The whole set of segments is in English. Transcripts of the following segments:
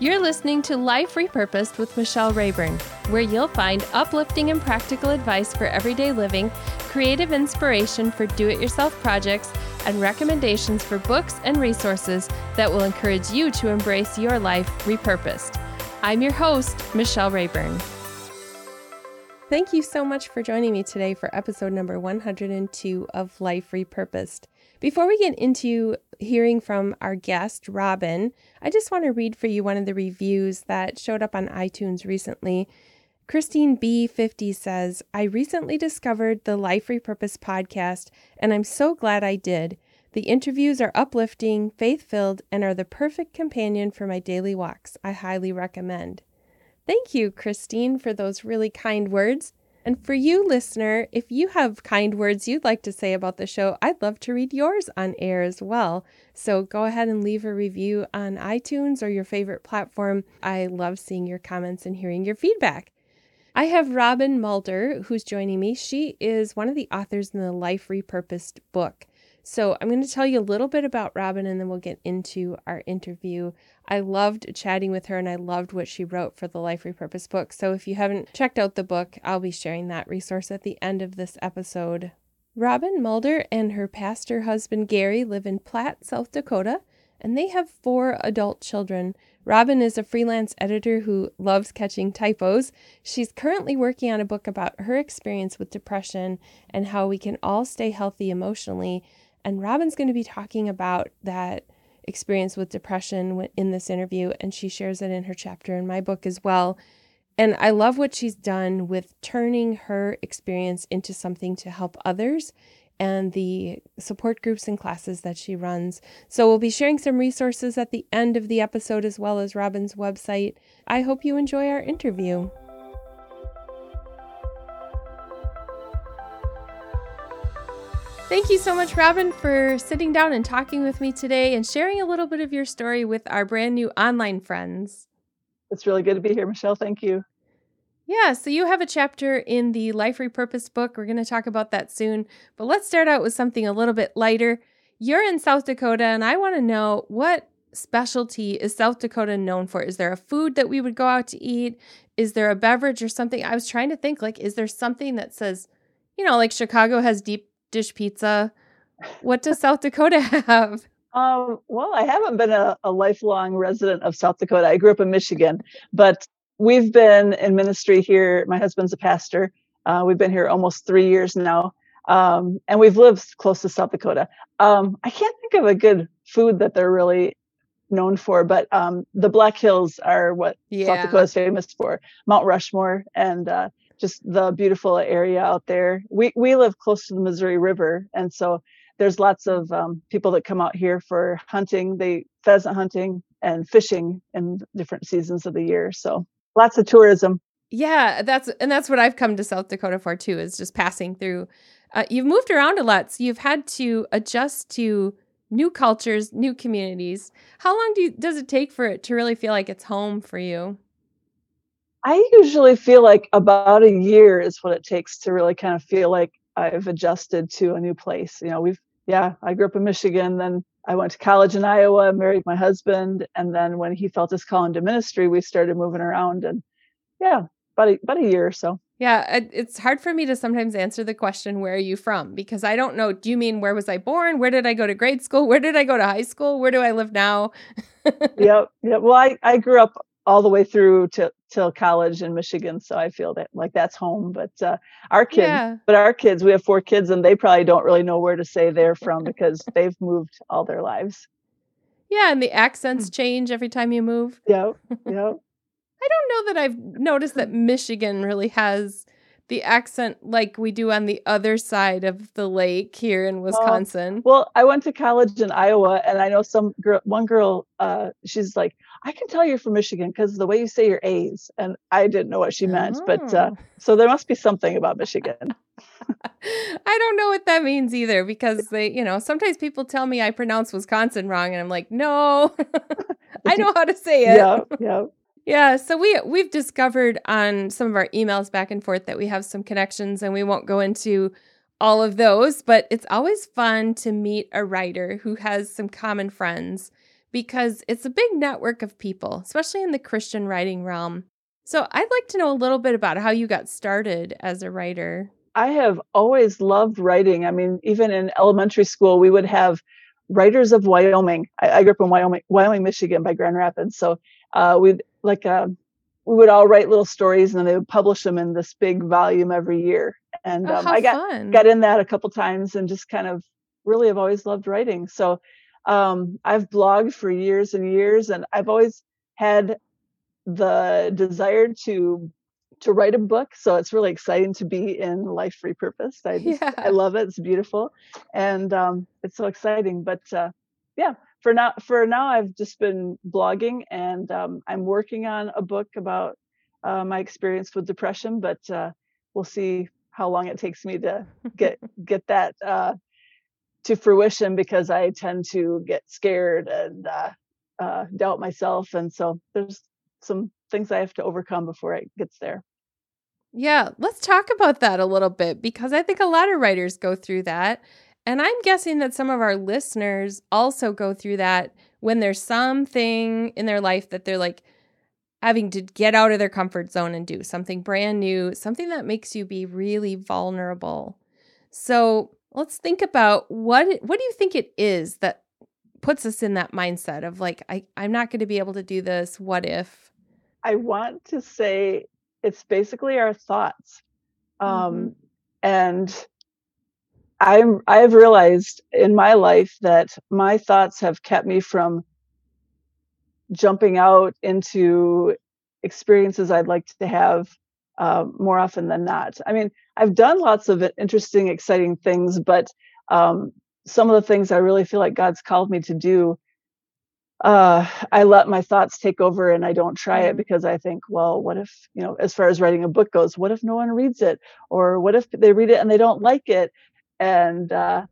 You're listening to Life Repurposed with Michelle Rayburn, where you'll find uplifting and practical advice for everyday living, creative inspiration for do-it-yourself projects, and recommendations for books and resources that will encourage you to embrace your life repurposed. I'm your host, Michelle Rayburn. Thank you so much for joining me today for episode number 102 of Life Repurposed. Before we get into hearing from our guest, Robyn, I just want to read for you one of the reviews that showed up on iTunes recently. Christine B. 50 says, I recently discovered the Life Repurposed podcast, and I'm so glad I did. The interviews are uplifting, faith-filled, and are the perfect companion for my daily walks. I highly recommend. Thank you, Christine, for those really kind words. And for you, listener, if you have kind words you'd like to say about the show, I'd love to read yours on air as well. So go ahead and leave a review on iTunes or your favorite platform. I love seeing your comments and hearing your feedback. I have Robyn Mulder, who's joining me. She is one of the authors in the Life Repurposed book. So I'm going to tell you a little bit about Robyn, and then we'll get into our interview. I loved chatting with her, and I loved what she wrote for the Life Repurposed book. So if you haven't checked out the book, I'll be sharing that resource at the end of this episode. Robyn Mulder and her pastor husband, Gary, live in Platt, South Dakota, and they have 4 adult children. Robyn is a freelance editor who loves catching typos. She's currently working on a book about her experience with depression and how we can all stay healthy emotionally. And Robyn's going to be talking about that experience with depression in this interview, and she shares it in her chapter in my book as well. And I love what she's done with turning her experience into something to help others and the support groups and classes that she runs. So we'll be sharing some resources at the end of the episode as well as Robyn's website. I hope you enjoy our interview. Thank you so much, Robyn, for sitting down and talking with me today and sharing a little bit of your story with our brand new online friends. It's really good to be here, Michelle. Thank you. Yeah, so you have a chapter in the Life Repurposed book. We're going to talk about that soon, but let's start out with something a little bit lighter. You're in South Dakota, and I want to know, what specialty is South Dakota known for? Is there a food that we would go out to eat? Is there a beverage or something? I was trying to think, like, is there something that says, you know, like Chicago has deep dish pizza. What does South Dakota have? Well, I haven't been a lifelong resident of South Dakota. I grew up in Michigan, but we've been in ministry here. My husband's a pastor. We've been here almost 3 years now, and we've lived close to South Dakota. I can't think of a good food that they're really known for, but the Black Hills are what South Dakota is famous for. Mount Rushmore and just the beautiful area out there. We live close to the Missouri River, and so there's lots of people that come out here for hunting, pheasant hunting and fishing in different seasons of the year. So lots of tourism. Yeah, that's what I've come to South Dakota for too, is just passing through. You've moved around a lot, so you've had to adjust to new cultures, new communities. How long does it take for it to really feel like it's home for you? I usually feel like about a year is what it takes to really kind of feel like I've adjusted to a new place. You know, I grew up in Michigan, then I went to college in Iowa, married my husband, and then when he felt his call into ministry, we started moving around, and about a year or so. Yeah, it's hard for me to sometimes answer the question, where are you from? Because I don't know, do you mean where was I born? Where did I go to grade school? Where did I go to high school? Where do I live now? Yep. Well, I grew up all the way through till college in Michigan. So I feel that like that's home, but our kids, we have 4 kids, and they probably don't really know where to say they're from because they've moved all their lives. Yeah. And the accents change every time you move. Yeah. I don't know that I've noticed that Michigan really has the accent like we do on the other side of the lake here in Wisconsin. Well, I went to college in Iowa, and I know one girl, she's like, I can tell you're from Michigan because the way you say your A's. And I didn't know what she meant, but so there must be something about Michigan. I don't know what that means either, because sometimes people tell me I pronounce Wisconsin wrong, and I'm like, no, I know how to say it. Yeah. Yeah, so we've discovered on some of our emails back and forth that we have some connections, and we won't go into all of those, but it's always fun to meet a writer who has some common friends, because it's a big network of people, especially in the Christian writing realm. So I'd like to know a little bit about how you got started as a writer. I have always loved writing. I mean, even in elementary school, we would have Writers of Wyoming. I grew up in Wyoming, Michigan, by Grand Rapids. So we would all write little stories, and then they would publish them in this big volume every year. And I got in that a couple times, and just kind of really have always loved writing. So I've blogged for years and years, and I've always had the desire to write a book. So it's really exciting to be in Life Repurposed. I love it. It's beautiful. And it's so exciting. But for now, I've just been blogging, and I'm working on a book about my experience with depression, but we'll see how long it takes me to get that to fruition, because I tend to get scared and doubt myself. And so there's some things I have to overcome before it gets there. Yeah, let's talk about that a little bit, because I think a lot of writers go through that. And I'm guessing that some of our listeners also go through that when there's something in their life that they're like having to get out of their comfort zone and do something brand new, something that makes you be really vulnerable. So let's think about what do you think it is that puts us in that mindset of like, I'm not going to be able to do this. What if? I want to say it's basically our thoughts. Mm-hmm. And I've realized in my life that my thoughts have kept me from jumping out into experiences I'd like to have more often than not. I mean, I've done lots of interesting, exciting things, but some of the things I really feel like God's called me to do, I let my thoughts take over and I don't try it, because I think, well, what if, as far as writing a book goes, what if no one reads it? Or what if they read it and they don't like it? And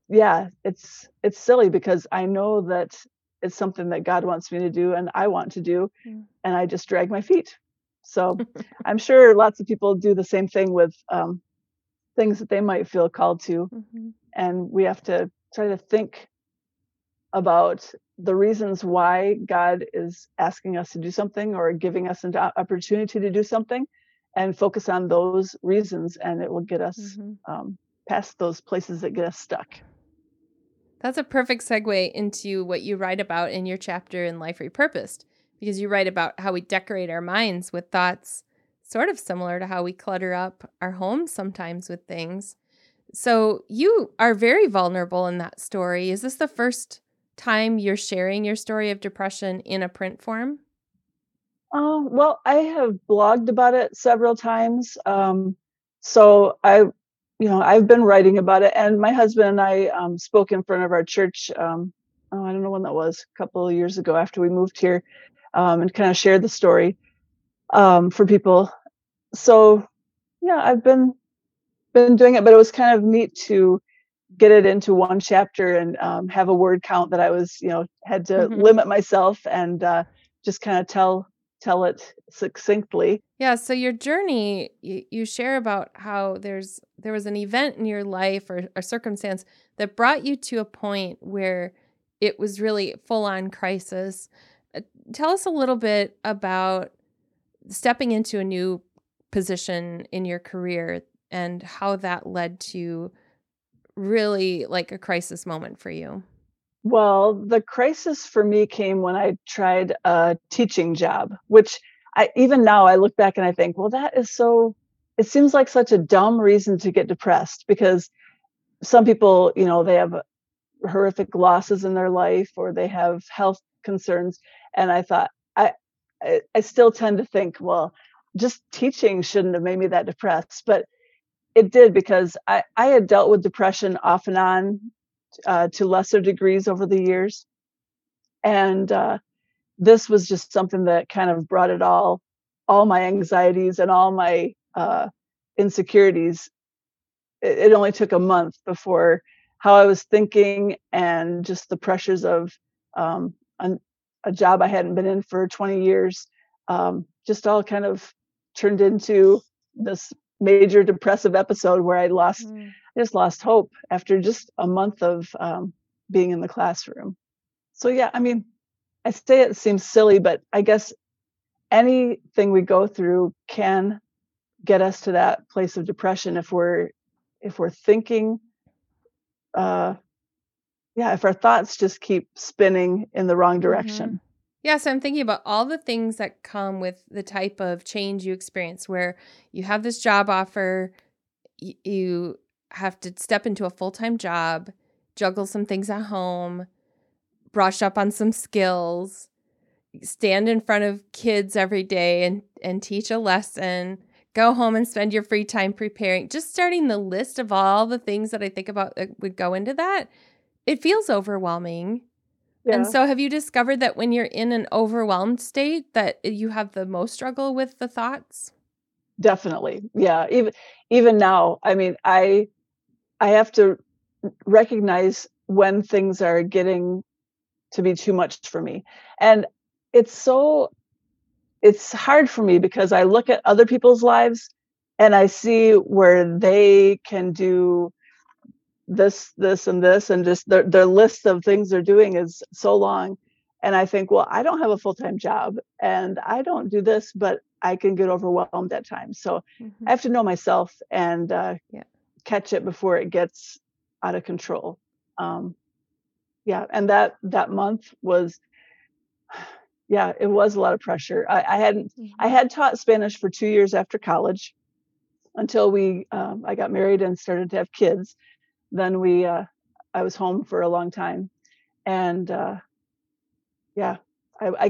it's silly, because I know that it's something that God wants me to do and I want to do, and I just drag my feet. So I'm sure lots of people do the same thing with things that they might feel called to. Mm-hmm. And we have to try to think about the reasons why God is asking us to do something or giving us an opportunity to do something, and focus on those reasons, and it will get us past those places that get us stuck. That's a perfect segue into what you write about in your chapter in Life Repurposed, because you write about how we decorate our minds with thoughts, sort of similar to how we clutter up our homes sometimes with things. So you are very vulnerable in that story. Is this the first time you're sharing your story of depression in a print form? Well, I have blogged about it several times. So I've been writing about it, and my husband and I spoke in front of our church. I don't know when that was, a couple of years ago after we moved here, and kind of shared the story for people. So yeah, I've been doing it, but it was kind of neat to get it into one chapter and have a word count that I was, had to limit myself and just kind of tell it succinctly. Yeah. So your journey, you share about how there was an event in your life or circumstance that brought you to a point where it was really full on crisis. Tell us a little bit about stepping into a new position in your career and how that led to really like a crisis moment for you. Well, the crisis for me came when I tried a teaching job, which even now I look back and I think, well, it seems like such a dumb reason to get depressed, because some people, they have horrific losses in their life or they have health concerns. And I thought, I still tend to think, well, just teaching shouldn't have made me that depressed. But it did, because I had dealt with depression off and on to lesser degrees over the years. And this was just something that kind of brought it all my anxieties and all my insecurities. It only took a month before how I was thinking and just the pressures of a job I hadn't been in for 20 years, just all kind of turned into this major depressive episode where I just lost hope after just a month of being in the classroom. So yeah, I mean, I say it seems silly, but I guess anything we go through can get us to that place of depression if we're thinking, if our thoughts just keep spinning in the wrong direction. Mm-hmm. Yeah, so I'm thinking about all the things that come with the type of change you experience, where you have this job offer, you have to step into a full-time job, juggle some things at home, brush up on some skills, stand in front of kids every day and teach a lesson, go home and spend your free time preparing. Just starting the list of all the things that I think about that would go into that, it feels overwhelming. Yeah. And so have you discovered that when you're in an overwhelmed state that you have the most struggle with the thoughts? Definitely. Yeah. Even now, I mean, I have to recognize when things are getting to be too much for me. And it's hard for me because I look at other people's lives and I see where they can do this, and just their list of things they're doing is so long. And I think, well, I don't have a full-time job and I don't do this, but I can get overwhelmed at times. So I have to know myself and catch it before it gets out of control. And that month was, it was a lot of pressure. I had taught Spanish for 2 years after college until I got married and started to have kids. Then I was home for a long time, and I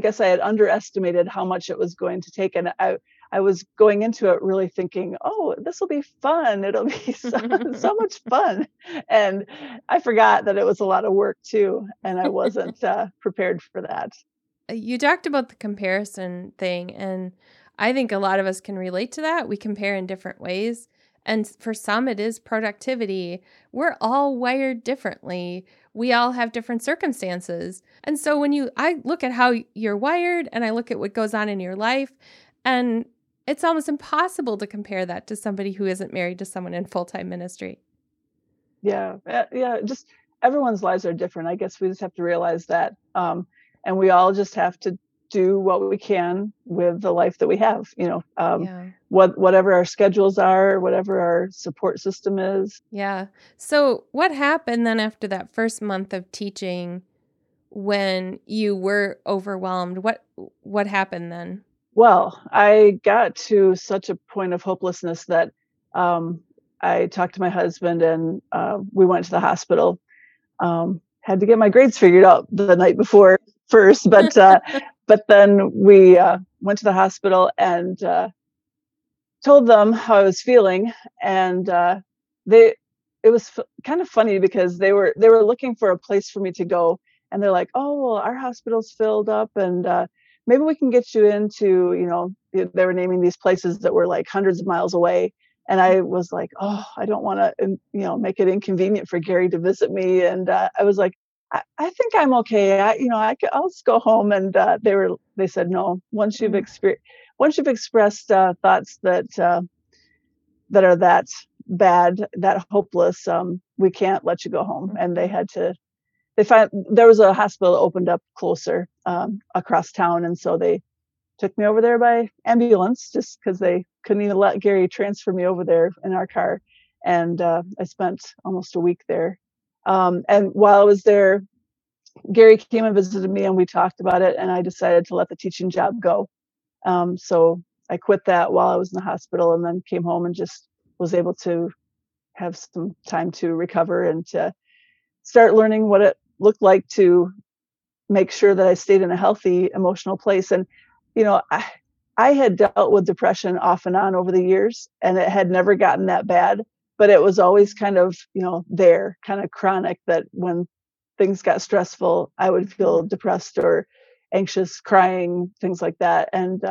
guess I had underestimated how much it was going to take, and I was going into it really thinking, oh, this will be fun. It'll be so much fun, and I forgot that it was a lot of work too, and I wasn't prepared for that. You talked about the comparison thing, and I think a lot of us can relate to that. We compare in different ways. And for some, it is productivity. We're all wired differently. We all have different circumstances. And so I look at how you're wired and I look at what goes on in your life, and it's almost impossible to compare that to somebody who isn't married to someone in full-time ministry. Yeah. Yeah. Just everyone's lives are different. I guess we just have to realize that. And we all just have to do what we can with the life that we have, whatever our schedules are, whatever our support system is. Yeah. So what happened then after that first month of teaching when you were overwhelmed? What happened then? Well, I got to such a point of hopelessness that I talked to my husband and we went to the hospital. Had to get my grades figured out the night before first, but but then we went to the hospital and told them how I was feeling, and it was kind of funny because they were looking for a place for me to go, and they're like, "Oh, well, our hospital's filled up, and maybe we can get you into," they were naming these places that were like hundreds of miles away, and I was like, "Oh, I don't want to, make it inconvenient for Gary to visit me," and I was like, I think I'm okay. I'll just go home. And they said, no, once you've expressed thoughts that are that bad, that hopeless, we can't let you go home. And there was a hospital that opened up closer across town. And so they took me over there by ambulance just because they couldn't even let Gary transfer me over there in our car. And I spent almost a week there. And while I was there, Gary came and visited me and we talked about it, and I decided to let the teaching job go. So I quit that while I was in the hospital, and then came home and just was able to have some time to recover and to start learning what it looked like to make sure that I stayed in a healthy emotional place. And, I had dealt with depression off and on over the years, and it had never gotten that bad. But it was always kind of, there, kind of chronic, that when things got stressful, I would feel depressed or anxious, crying, things like that. And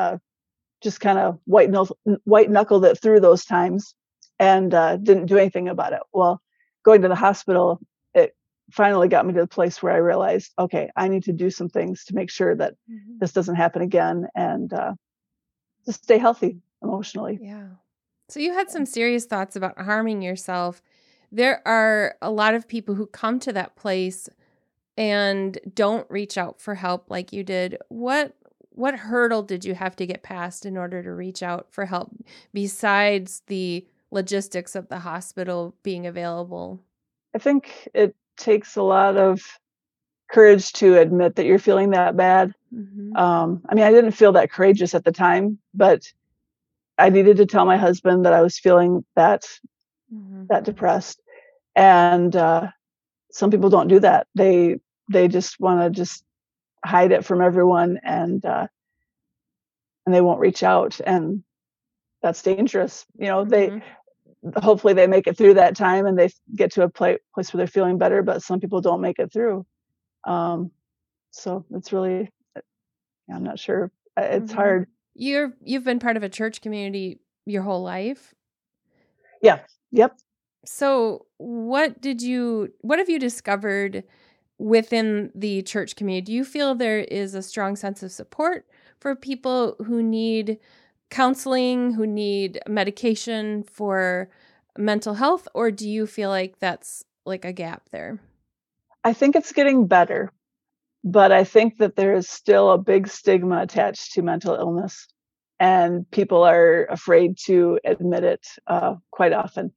just kind of white knuckled it through those times and didn't do anything about it. Well, going to the hospital, it finally got me to the place where I realized, okay, I need to do some things to make sure that this doesn't happen again, and just stay healthy emotionally. Yeah. So you had some serious thoughts about harming yourself. There are a lot of people who come to that place and don't reach out for help like you did, what hurdle did you have to get past in order to reach out for help besides the logistics of the hospital being available? I think it takes a lot of courage to admit that you're feeling that bad. Mm-hmm. I mean, I didn't feel that courageous at the time, but I needed to tell my husband that I was feeling that, mm-hmm. that depressed. And some people don't do that. They just want to just hide it from everyone, and they won't reach out, and that's dangerous. You know, mm-hmm. Hopefully they make it through that time and they get to a place where they're feeling better, but some people don't make it through. So it's really, I'm not sure. It's mm-hmm. hard. You've been part of a church community your whole life? Yeah. Yep. So what have you discovered within the church community? Do you feel there is a strong sense of support for people who need counseling, who need medication for mental health, or do you feel like that's like a gap there? I think it's getting better, but I think that there is still a big stigma attached to mental illness, and people are afraid to admit it quite often.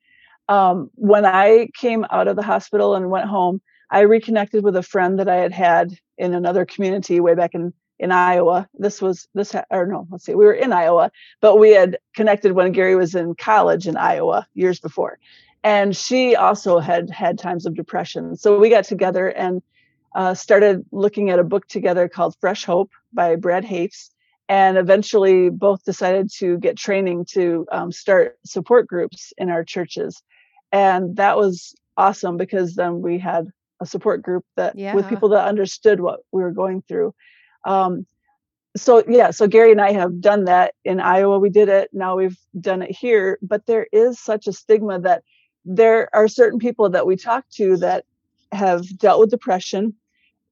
When I came out of the hospital and went home, I reconnected with a friend that I had in another community way back in Iowa. We were in Iowa, but we had connected when Gary was in college in Iowa years before. And she also had had times of depression. So we got together and started looking at a book together called Fresh Hope by Brad Hapes. And eventually both decided to get training to start support groups in our churches. And that was awesome, because then we had a support group with people that understood what we were going through. So Gary and I have done that in Iowa. We did it. Now we've done it here, but there is such a stigma that there are certain people that we talk to that have dealt with depression,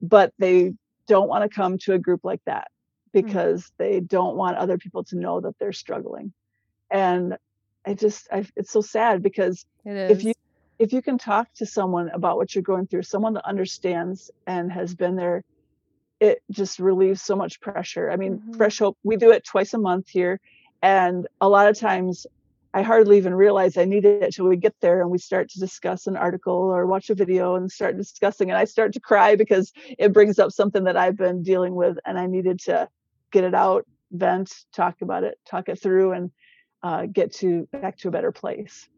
but they don't want to come to a group like that because mm-hmm. they don't want other people to know that they're struggling. And it's so sad, because if you can talk to someone about what you're going through, someone that understands and has been there, it just relieves so much pressure. I mean, mm-hmm. Fresh Hope, we do it twice a month here. And a lot of times I hardly even realize I needed it till we get there and we start to discuss an article or watch a video and start discussing. And I start to cry because it brings up something that I've been dealing with and I needed to get it out, vent, talk about it, talk it through, and get back to a better place.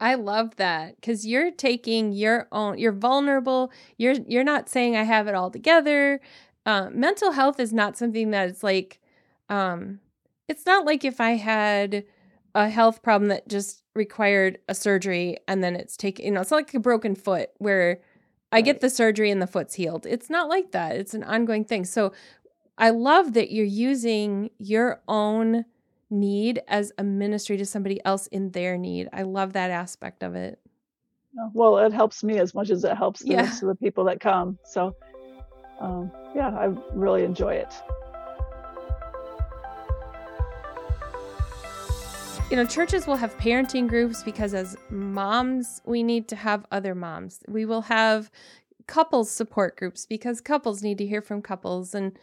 I love that, because you're taking your own, you're vulnerable. You're not saying I have it all together. Mental health is not something that it's like, it's not like if I had a health problem that just required a surgery and then it's taken, it's not like a broken foot where I get the surgery and the foot's healed. It's not like that. It's an ongoing thing. So I love that you're using your own need as a ministry to somebody else in their need. I love that aspect of it. Well, it helps me as much as it helps the rest of the people that come. So, I really enjoy it. Churches will have parenting groups because as moms, we need to have other moms. We will have couples support groups because couples need to hear from couples, and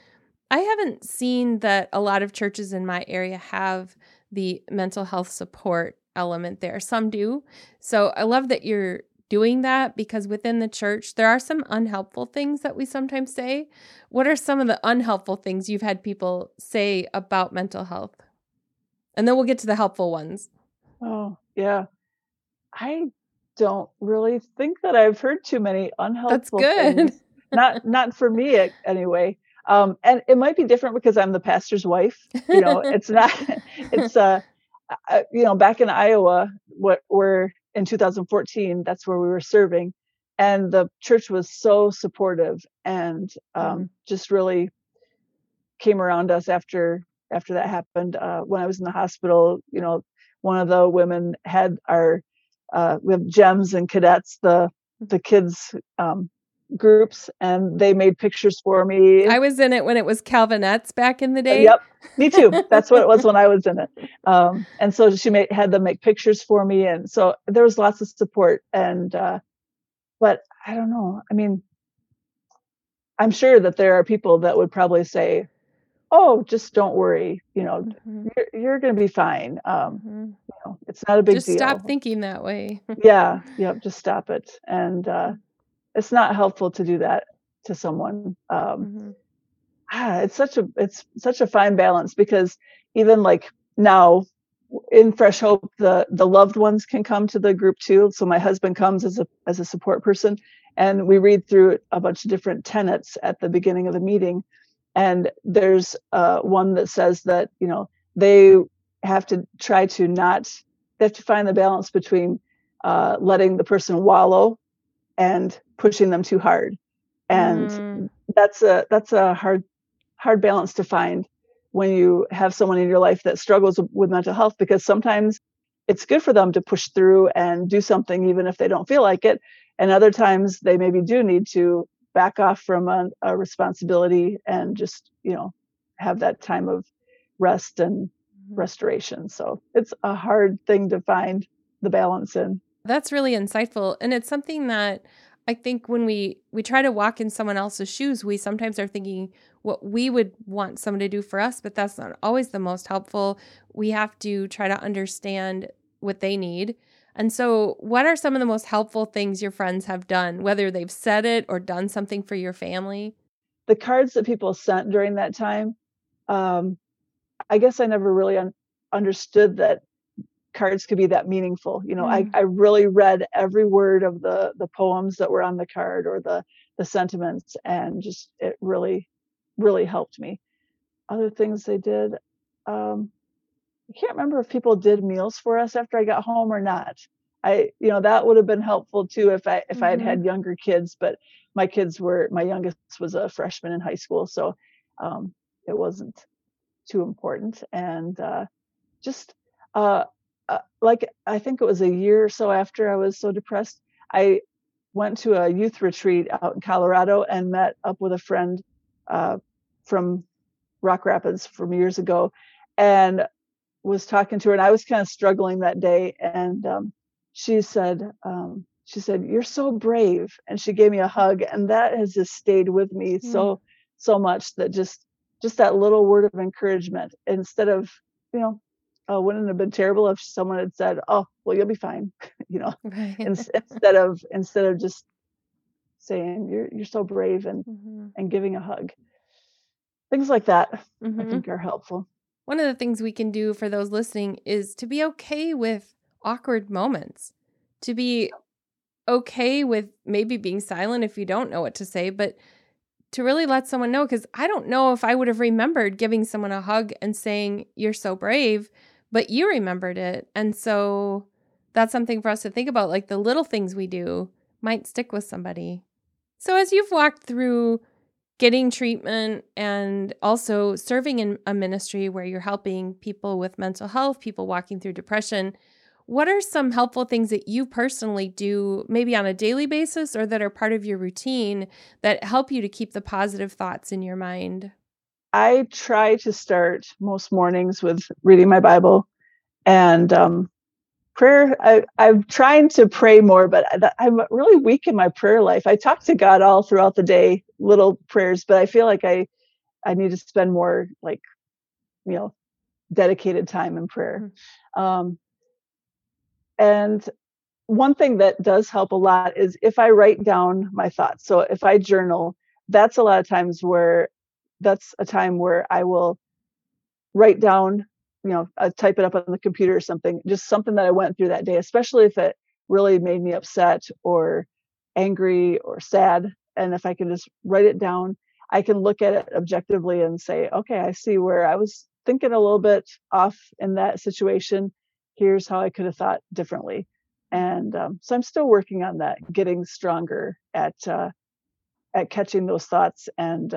I haven't seen that a lot of churches in my area have the mental health support element there. Some do. So I love that you're doing that, because within the church, there are some unhelpful things that we sometimes say. What are some of the unhelpful things you've had people say about mental health? And then we'll get to the helpful ones. Oh, yeah. I don't really think that I've heard too many unhelpful things. Not for me anyway. And it might be different because I'm the pastor's wife. It's not, it's, back in Iowa, in 2014, that's where we were serving, and the church was so supportive and, just really came around us after that happened. When I was in the hospital, one of the women had we have GEMS and Cadets, the kids, groups, and they made pictures for me. I was in it when it was Calvinettes back in the day. Yep, me too. That's what it was when I was in it. And so she had them make pictures for me, and so there was lots of support. And but I don't know. I mean, I'm sure that there are people that would probably say, oh, just don't worry, you know, mm-hmm. you're going to be fine. Mm-hmm. You know, it's not a big deal. Just stop thinking that way. Yeah. Yep. Just stop it. And it's not helpful to do that to someone. Mm-hmm. It's such a fine balance, because even like now in Fresh Hope, the loved ones can come to the group too. So my husband comes as a support person, and we read through a bunch of different tenets at the beginning of the meeting. And there's one that says that, you know, they have to try to not, they have to find the balance between letting the person wallow and pushing them too hard. And that's a hard balance to find when you have someone in your life that struggles with mental health, because sometimes it's good for them to push through and do something, even if they don't feel like it. And other times they maybe do need to back off from a responsibility and just, you know, have that time of rest and restoration. So it's a hard thing to find the balance in. That's really insightful. And it's something that I think when we try to walk in someone else's shoes, we sometimes are thinking what we would want someone to do for us, but that's not always the most helpful. We have to try to understand what they need. And so what are some of the most helpful things your friends have done, whether they've said it or done something for your family? The cards that people sent during that time, I guess I never really understood that cards could be that meaningful. You know, I really read every word of the poems that were on the card or the sentiments, and just it really, really helped me. Other things they did, I can't remember if people did meals for us after I got home or not. You know, that would have been helpful too if I had had younger kids, but my youngest was a freshman in high school, so it wasn't too important. And like, I think it was a year or so after I was so depressed, I went to a youth retreat out in Colorado and met up with a friend from Rock Rapids from years ago, and was talking to her, and I was kind of struggling that day. And she said, "You're so brave." And she gave me a hug, and that has just stayed with me so much, that just that little word of encouragement, instead of, you know, wouldn't it have been terrible if someone had said, "Oh, well, you'll be fine," you know, right. instead of just saying you're so brave and giving a hug. Things like that, I think, are helpful. One of the things we can do for those listening is to be okay with awkward moments, to be okay with maybe being silent if you don't know what to say, but to really let someone know, because I don't know if I would have remembered giving someone a hug and saying, "You're so brave," but you remembered it. And so that's something for us to think about, like the little things we do might stick with somebody. So as you've walked through getting treatment and also serving in a ministry where you're helping people with mental health, people walking through depression, what are some helpful things that you personally do, maybe on a daily basis or that are part of your routine, that help you to keep the positive thoughts in your mind? I try to start most mornings with reading my Bible and prayer. I'm trying to pray more, but I'm really weak in my prayer life. I talk to God all throughout the day, little prayers, but I feel like I need to spend more, like, you know, dedicated time in prayer. And one thing that does help a lot is if I write down my thoughts. So if I journal, that's a time where I will write down, you know, I type it up on the computer or something, just something that I went through that day, especially if it really made me upset or angry or sad. And if I can just write it down, I can look at it objectively and say, okay, I see where I was thinking a little bit off in that situation. Here's how I could have thought differently. And so I'm still working on that, getting stronger at catching those thoughts and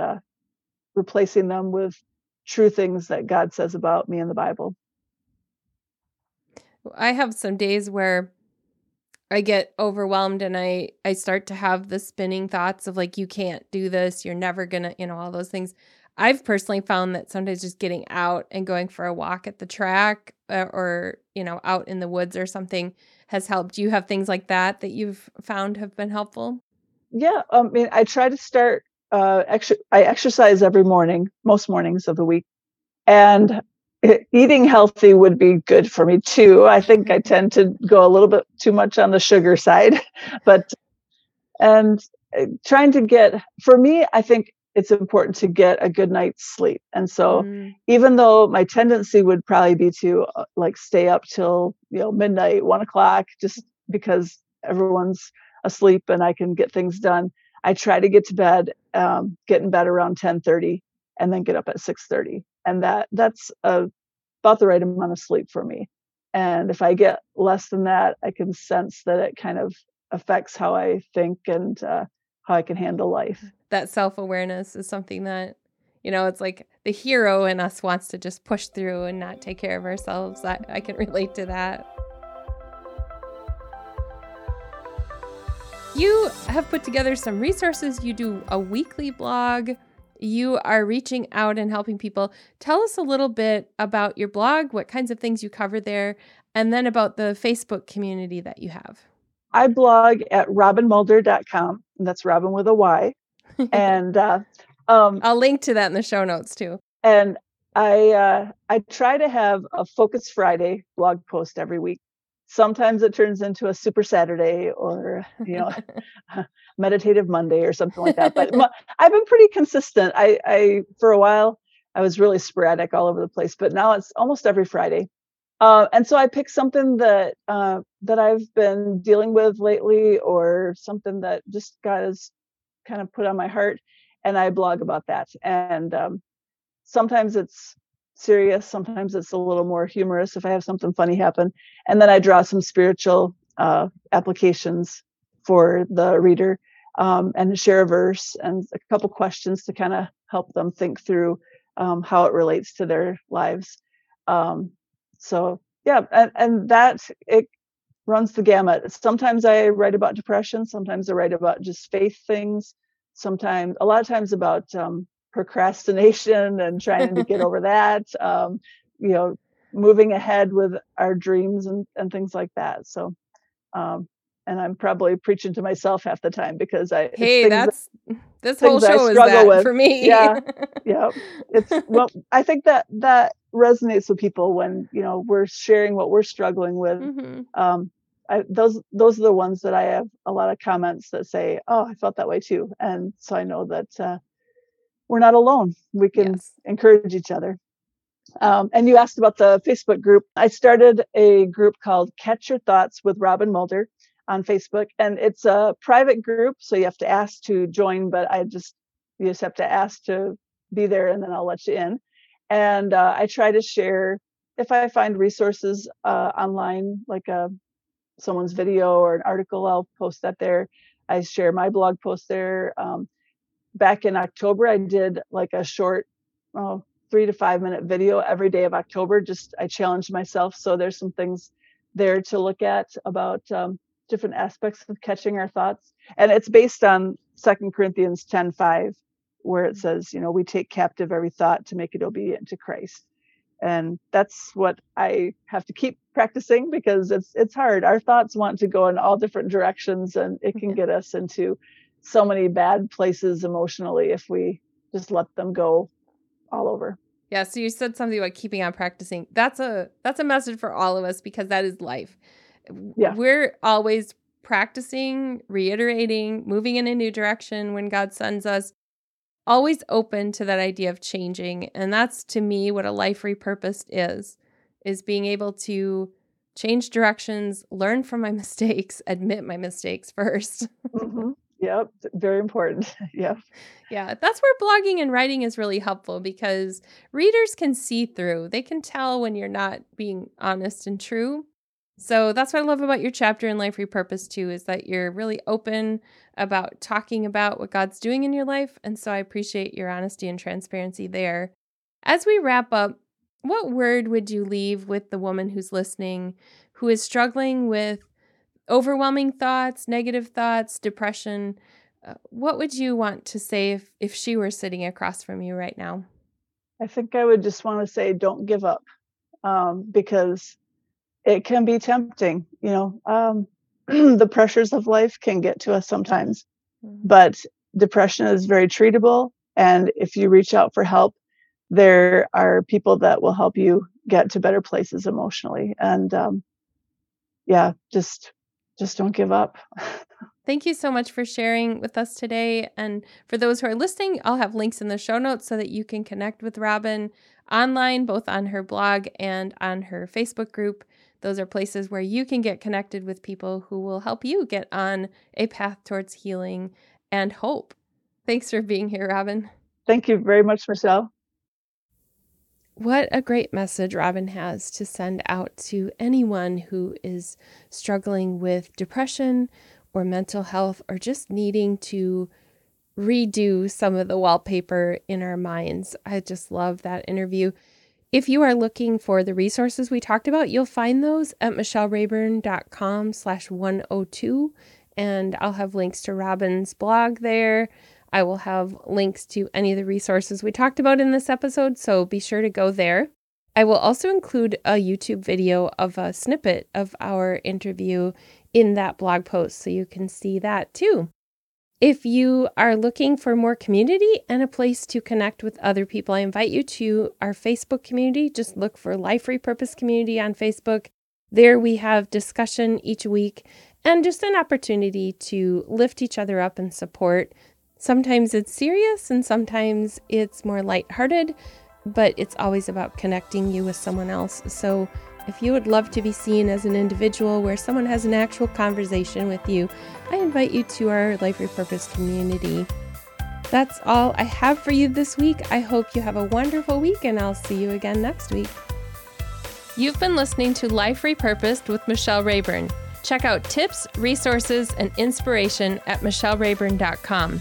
replacing them with true things that God says about me in the Bible. I have some days where I get overwhelmed and I start to have the spinning thoughts of, like, you can't do this, you're never gonna, you know, all those things. I've personally found that sometimes just getting out and going for a walk at the track or, you know, out in the woods or something has helped. Do you have things like that that you've found have been helpful? Yeah. I mean, I try to start I exercise every morning, most mornings of the week, and eating healthy would be good for me too. I think I tend to go a little bit too much on the sugar side, and trying to get, for me, I think it's important to get a good night's sleep. And so even though my tendency would probably be to like stay up till, midnight, 1 o'clock, just because everyone's asleep and I can get things done, I try to get to bed, get in bed around 10:30 and then get up at 6:30. And that's about the right amount of sleep for me. And if I get less than that, I can sense that it kind of affects how I think and how I can handle life. That self-awareness is something that, it's like the hero in us wants to just push through and not take care of ourselves. I can relate to that. You have put together some resources. You do a weekly blog. You are reaching out and helping people. Tell us a little bit about your blog, what kinds of things you cover there, and then about the Facebook community that you have. I blog at robynmulder.com, and that's Robyn with a Y. And I'll link to that in the show notes too. And I try to have a Focus Friday blog post every week. Sometimes it turns into a Super Saturday or, Meditative Monday or something like that. But I've been pretty consistent. I for a while, I was really sporadic all over the place, but now it's almost every Friday. And so I pick something that I've been dealing with lately or something that just God has kind of put on my heart. And I blog about that. And sometimes it's serious. Sometimes it's a little more humorous if I have something funny happen. And then I draw some spiritual applications for the reader and share a verse and a couple questions to kind of help them think through how it relates to their lives. So that it runs the gamut. Sometimes I write about depression. Sometimes I write about just faith things. Sometimes, a lot of times about procrastination and trying to get over that, moving ahead with our dreams and things like that. So, and I'm probably preaching to myself half the time because this whole show is that for me. Yeah. I think that resonates with people when, we're sharing what we're struggling with. Mm-hmm. Those are the ones that I have a lot of comments that say, oh, I felt that way too. And so I know that, we're not alone. We can encourage each other. And you asked about the Facebook group. I started a group called Catch Your Thoughts with Robyn Mulder on Facebook. And it's a private group. So you have to ask to join, but you just have to ask to be there and then I'll let you in. And I try to share, if I find resources online, like someone's video or an article, I'll post that there. I share my blog post there. Back in October, I did like a short 3 to 5 minute video every day of October. I challenged myself. So there's some things there to look at about different aspects of catching our thoughts. And it's based on Second Corinthians 10:5, where it says, we take captive every thought to make it obedient to Christ. And that's what I have to keep practicing because it's hard. Our thoughts want to go in all different directions and it can get us into so many bad places emotionally if we just let them go all over. Yeah. So you said something about keeping on practicing. That's a message for all of us because that is life. Yeah. We're always practicing, reiterating, moving in a new direction when God sends us, always open to that idea of changing. And that's to me what a life repurposed is being able to change directions, learn from my mistakes, admit my mistakes first. Mm-hmm. Yep. Very important. Yeah. Yeah. That's where blogging and writing is really helpful because readers can see through. They can tell when you're not being honest and true. So that's what I love about your chapter in Life Repurposed too, is that you're really open about talking about what God's doing in your life. And so I appreciate your honesty and transparency there. As we wrap up, what word would you leave with the woman who's listening, who is struggling with overwhelming thoughts, negative thoughts, depression? What would you want to say if she were sitting across from you right now? I think I would just want to say, don't give up, because it can be tempting. The pressures of life can get to us sometimes, but depression is very treatable. And if you reach out for help, there are people that will help you get to better places emotionally. And just don't give up. Thank you so much for sharing with us today. And for those who are listening, I'll have links in the show notes so that you can connect with Robyn online, both on her blog and on her Facebook group. Those are places where you can get connected with people who will help you get on a path towards healing and hope. Thanks for being here, Robyn. Thank you very much, Michelle. What a great message Robyn has to send out to anyone who is struggling with depression or mental health or just needing to redo some of the wallpaper in our minds. I just love that interview. If you are looking for the resources we talked about, you'll find those at michellerayburn.com/102. And I'll have links to Robyn's blog there. I will have links to any of the resources we talked about in this episode, so be sure to go there. I will also include a YouTube video of a snippet of our interview in that blog post, so you can see that too. If you are looking for more community and a place to connect with other people, I invite you to our Facebook community. Just look for Life Repurposed Community on Facebook. There we have discussion each week and just an opportunity to lift each other up and support. Sometimes it's serious and sometimes it's more lighthearted, but it's always about connecting you with someone else. So if you would love to be seen as an individual where someone has an actual conversation with you, I invite you to our Life Repurposed community. That's all I have for you this week. I hope you have a wonderful week, and I'll see you again next week. You've been listening to Life Repurposed with Michelle Rayburn. Check out tips, resources, and inspiration at michellerayburn.com.